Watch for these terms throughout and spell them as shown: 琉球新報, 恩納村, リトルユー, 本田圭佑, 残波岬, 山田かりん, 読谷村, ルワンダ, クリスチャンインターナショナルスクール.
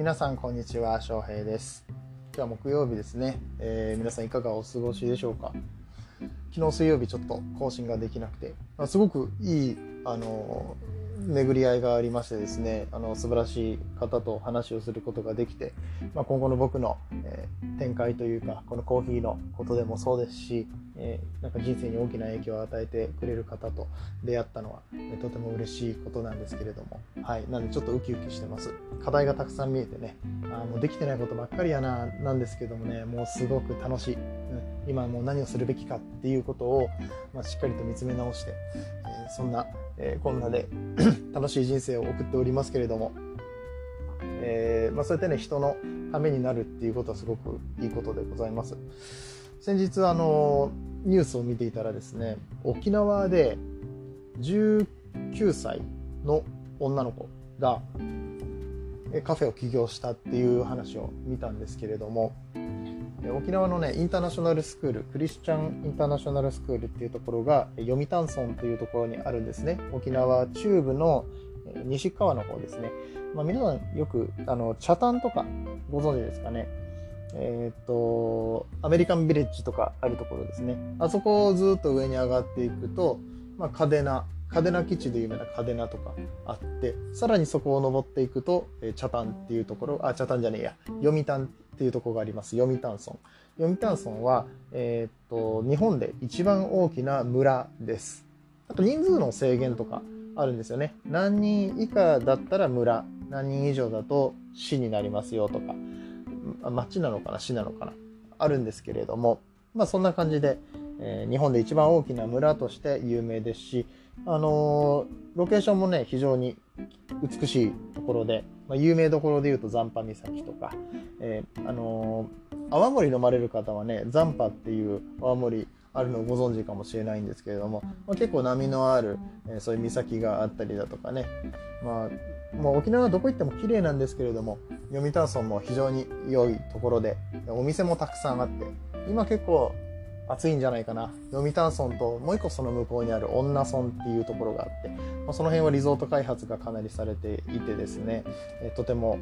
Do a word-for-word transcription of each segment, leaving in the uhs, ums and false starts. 皆さんこんにちは、翔平です。今日は木曜日ですね、えー、皆さんいかがお過ごしでしょうか。昨日水曜日ちょっと更新ができなくて、まあ、すごくいいあの巡り合いがありましてですね、あの素晴らしい方と話をすることができて、まあ、今後の僕の、えー、展開というかこのコーヒーのことでもそうですし、えー、なんか人生に大きな影響を与えてくれる方と出会ったのは、ね、とても嬉しいことなんですけれども、はい、なのでちょっとウキウキしてます。課題がたくさん見えてね、あもうできてないことばっかりやななんですけどもね、もうすごく楽しい、うん、今もう何をするべきかっていうことを、まあ、しっかりと見つめ直して、えー、そんな、えー、こんなで楽しい人生を送っておりますけれども、えーまあ、そうやってね人のためになるっていうことはすごくいいことでございます。先日あのニュースを見ていたらですね、沖縄でじゅうきゅうさいの女の子がカフェを起業したっていう話を見たんですけれども、沖縄のねインターナショナルスクール、クリスチャンインターナショナルスクールっていうところが読谷村というところにあるんですね。沖縄中部の西側の方ですね、まあ、皆さんよくあの北谷とかご存知ですかね。えー、っとアメリカンビレッジとかあるところですね。あそこをずっと上に上がっていくと、まあ、嘉手納嘉手納基地で有名な嘉手納とかあって、さらにそこを登っていくと北谷っていうところ、あ北谷じゃねえや読谷っていうところがあります。読谷村読谷村は、えー、っと日本で一番大きな村です。あと人数の制限とかあるんですよね。何人以下だったら村、何人以上だと市になりますよとか、町なのかな市なのかなあるんですけれども、まあ、そんな感じで、えー、日本で一番大きな村として有名ですし、あのー、ロケーションもね非常に美しいところで、まあ、有名どころでいうと残波岬とか、えーあのー、泡盛飲まれる方はね残波っていう泡盛あるのをご存知かもしれないんですけれども、まあ、結構波のある、えー、そういう岬があったりだとかね、まあもう沖縄はどこ行っても綺麗なんですけれども、読谷村も非常に良いところでお店もたくさんあって、今結構暑いんじゃないかな。読谷村ともう一個その向こうにある恩納村っていうところがあって、まあ、その辺はリゾート開発がかなりされていてですね、えとても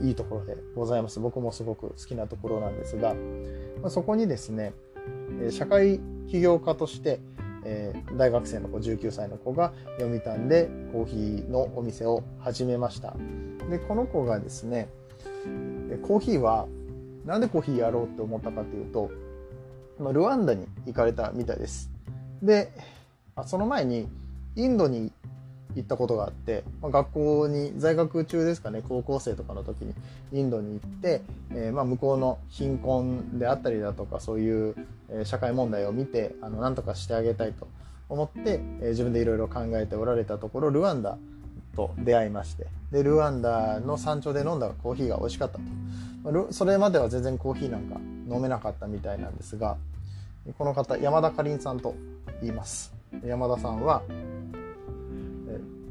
いいところでございます。僕もすごく好きなところなんですが、まあ、そこにですね社会起業家としてえー、大学生の子じゅうきゅうさいの子が読谷でコーヒーのお店を始めました。でこの子がですね、コーヒーはなんでコーヒーやろうって思ったかというと、ルワンダに行かれたみたいです。であその前にインドに行ったことがあって、まあ、学校に在学中ですかね、高校生とかの時にインドに行って、えー、まあ向こうの貧困であったりだとかそういう社会問題を見てあの何とかしてあげたいと思って、えー、自分でいろいろ考えておられたところルワンダと出会いまして、でルワンダの山頂で飲んだコーヒーが美味しかったと。それまでは全然コーヒーなんか飲めなかったみたいなんですが、この方山田かりんさんと言います。山田さんは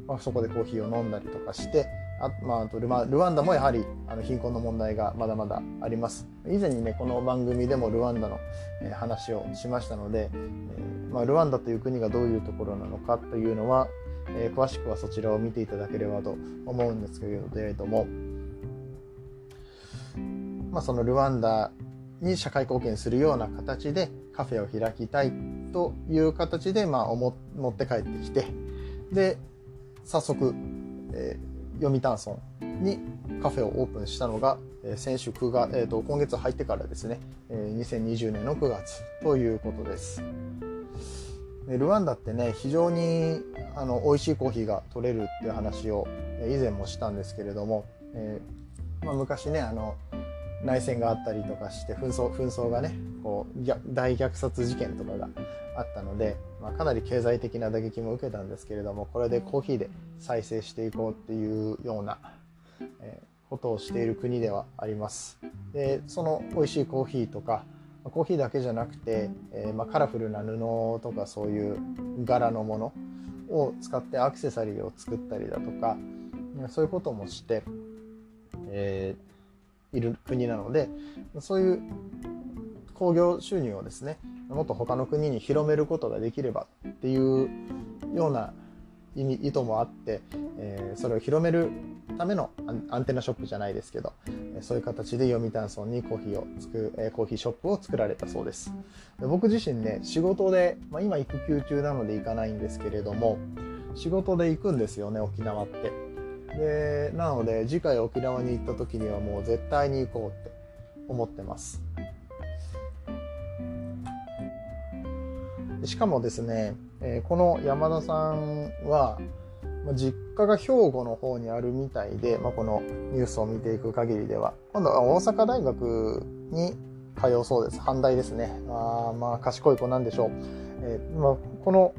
まあ、そこでコーヒーを飲んだりとかして、あ、まあ、あとルワンダもやはりあの貧困の問題がまだまだあります。以前にねこの番組でもルワンダの、えー、話をしましたので、えーまあ、ルワンダという国がどういうところなのかというのは、えー、詳しくはそちらを見ていただければと思うんですけれども、まあ、そのルワンダに社会貢献するような形でカフェを開きたいという形で、まあ、持って帰ってきて、で早速、えー、読谷村にカフェをオープンしたのが、えー、先週くがつ、えー、と今月入ってからですね、えー、にせんにじゅうねんのくがつということです。でルワンダってね非常にあの美味しいコーヒーが取れるっていう話を、えー、以前もしたんですけれども、えーまあ、昔ねあの内戦があったりとかして紛争、紛争がねこう大虐殺事件とかがあったので、まあ、かなり経済的な打撃も受けたんですけれども、これでコーヒーで再生していこうっていうような、えー、ことをしている国ではあります。でその美味しいコーヒーとかコーヒーだけじゃなくて、えーまあ、カラフルな布とかそういう柄のものを使ってアクセサリーを作ったりだとかそういうこともして、えーいる国なので、そういう興行収入をですねもっと他の国に広めることができればっていうような意味意図もあって、えー、それを広めるためのアンテナショップじゃないですけど、そういう形で読谷村にコーヒーをつく、えー、コーヒーショップを作られたそうです。で、僕自身ね、仕事で、まあ、今育休中なので行かないんですけれども、仕事で行くんですよね、沖縄って。で、なので次回沖縄に行った時にはもう絶対に行こうって思ってます。しかもですね、この山田さんは実家が兵庫の方にあるみたいで、まあ、このニュースを見ていく限りでは今度は大阪大学に通うそうです。阪大ですね。あ、まあ賢い子なんでしょう。えーまあ、この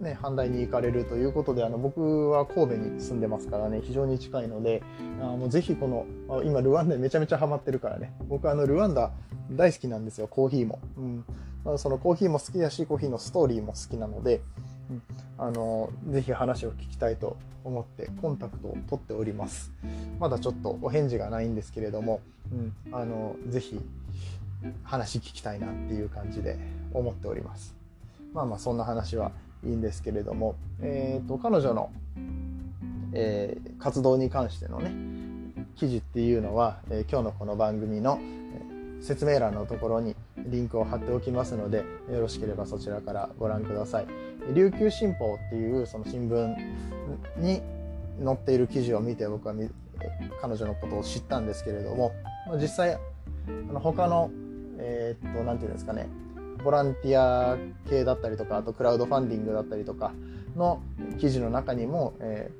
ね、阪大に行かれるということで、あの僕は神戸に住んでますからね、非常に近いので、あもうぜひこの今ルワンダにめちゃめちゃハマってるからね、僕あのルワンダ大好きなんですよ、コーヒーも、うん、まあ、そのコーヒーも好きだしコーヒーのストーリーも好きなので、うん、あのぜひ話を聞きたいと思ってコンタクトを取っております。まだちょっとお返事がないんですけれども、うん、あのぜひ話聞きたいなっていう感じで思っております。まあまあそんな話はいいんですけれども、えー、と彼女の、えー、活動に関してのね記事っていうのは、えー、今日のこの番組の、えー、説明欄のところにリンクを貼っておきますので、よろしければそちらからご覧ください。琉球新報っていうその新聞に載っている記事を見て、僕は彼女のことを知ったんですけれども、実際あの他の、えー、っとなんていうんですかね、ボランティア系だったりとか、あとクラウドファンディングだったりとかの記事の中にも、え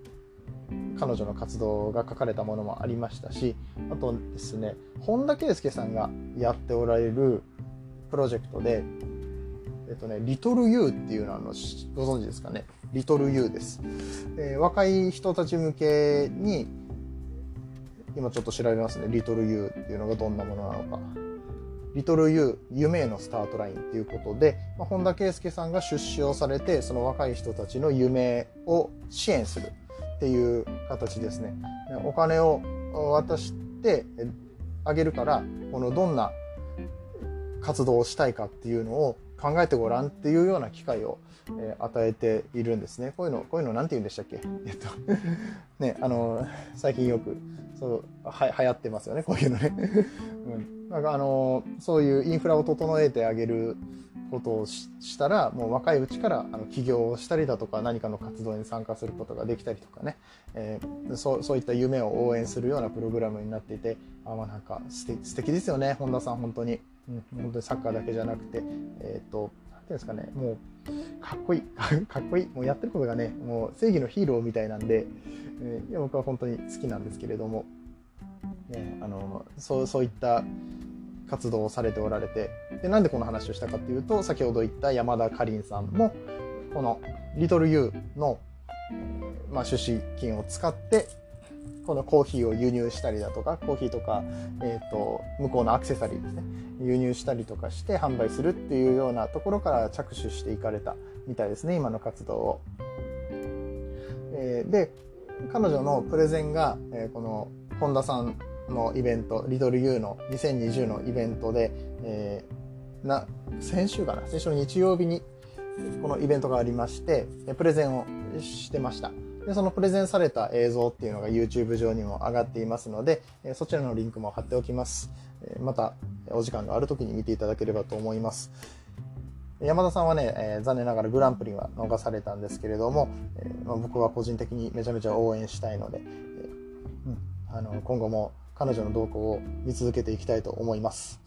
ー、彼女の活動が書かれたものもありましたし、あとですね、本田圭佑さんがやっておられるプロジェクトで、えっとね、リトルユーっていうのはご存知ですかね。リトルユーです、えー、若い人たち向けに、今ちょっと調べますね、リトルユーっていうのがどんなものなのか。リトルユー、夢へのスタートラインということで、まあ、本田圭佑さんが出資をされて、その若い人たちの夢を支援するっていう形ですね。お金を渡してあげるから、このどんな活動をしたいかっていうのを考えてごらんっていうような機会を与えているんですね。こういうの、こういうのなんて言うんでしたっけ、えっとね、あの最近よくそうは流行ってますよね、こういうのね、うん、なんかあのそういうインフラを整えてあげることを し, したらもう若いうちからあの起業をしたりだとか、何かの活動に参加することができたりとかね、えー、そ, うそういった夢を応援するようなプログラムになっていて、あ、まあ、なんか素 敵, 素敵ですよね、本田さん本当に、うん、本当にサッカーだけじゃなくて、えーとなんていうんですかね、もうかっこいいかっこいい、もうやってることがね、もう正義のヒーローみたいなんで、えー、いや僕は本当に好きなんですけれども、ね、あの そ, うそういった活動をされておられて、で、なんでこの話をしたかというと、先ほど言った山田かりんさんもこのリトルユーの、まあ、出資金を使ってこのコーヒーを輸入したりだとか、コーヒーとか、えーと、向こうのアクセサリーですね、輸入したりとかして販売するっていうようなところから着手していかれたみたいですね、今の活動を。えー、で、彼女のプレゼンが、えー、この本田さんのイベント、リトルユーのにせんにじゅうのイベントで、えー、な先週かな先週の日曜日にこのイベントがありまして、プレゼンをしてました。で、そのプレゼンされた映像っていうのが YouTube 上にも上がっていますので、そちらのリンクも貼っておきます。またお時間がある時に見ていただければと思います。山田さんはね、えー、残念ながらグランプリは逃されたんですけれども、えーまあ、僕は個人的にめちゃめちゃ応援したいので、えーうん、あの今後も彼女の動向を見続けていきたいと思います。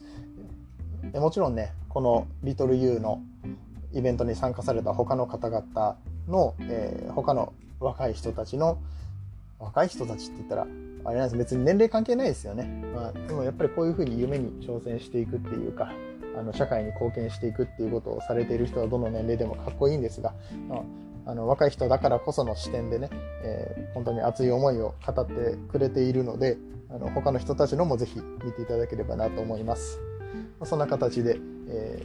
もちろんね、このリトルユーのイベントに参加された他の方々の、えー、他の若い人たちの若い人たちって言ったらあれなんです、別に年齢関係ないですよね、まあ、でもやっぱりこういうふうに夢に挑戦していくっていうか、あの社会に貢献していくっていうことをされている人はどの年齢でもかっこいいんですが、まああの若い人だからこその視点でね、えー、本当に熱い思いを語ってくれているので、あの他の人たちのもぜひ見ていただければなと思います。そんな形で、え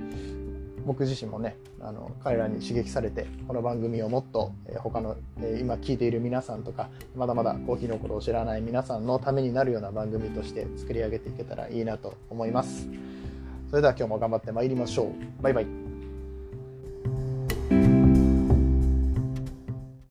ー、僕自身もね、あの彼らに刺激されて、この番組をもっと、えー、他の、えー、今聞いている皆さんとか、まだまだコーヒーのことを知らない皆さんのためになるような番組として作り上げていけたらいいなと思います。それでは今日も頑張ってまいりましょう。バイバイ。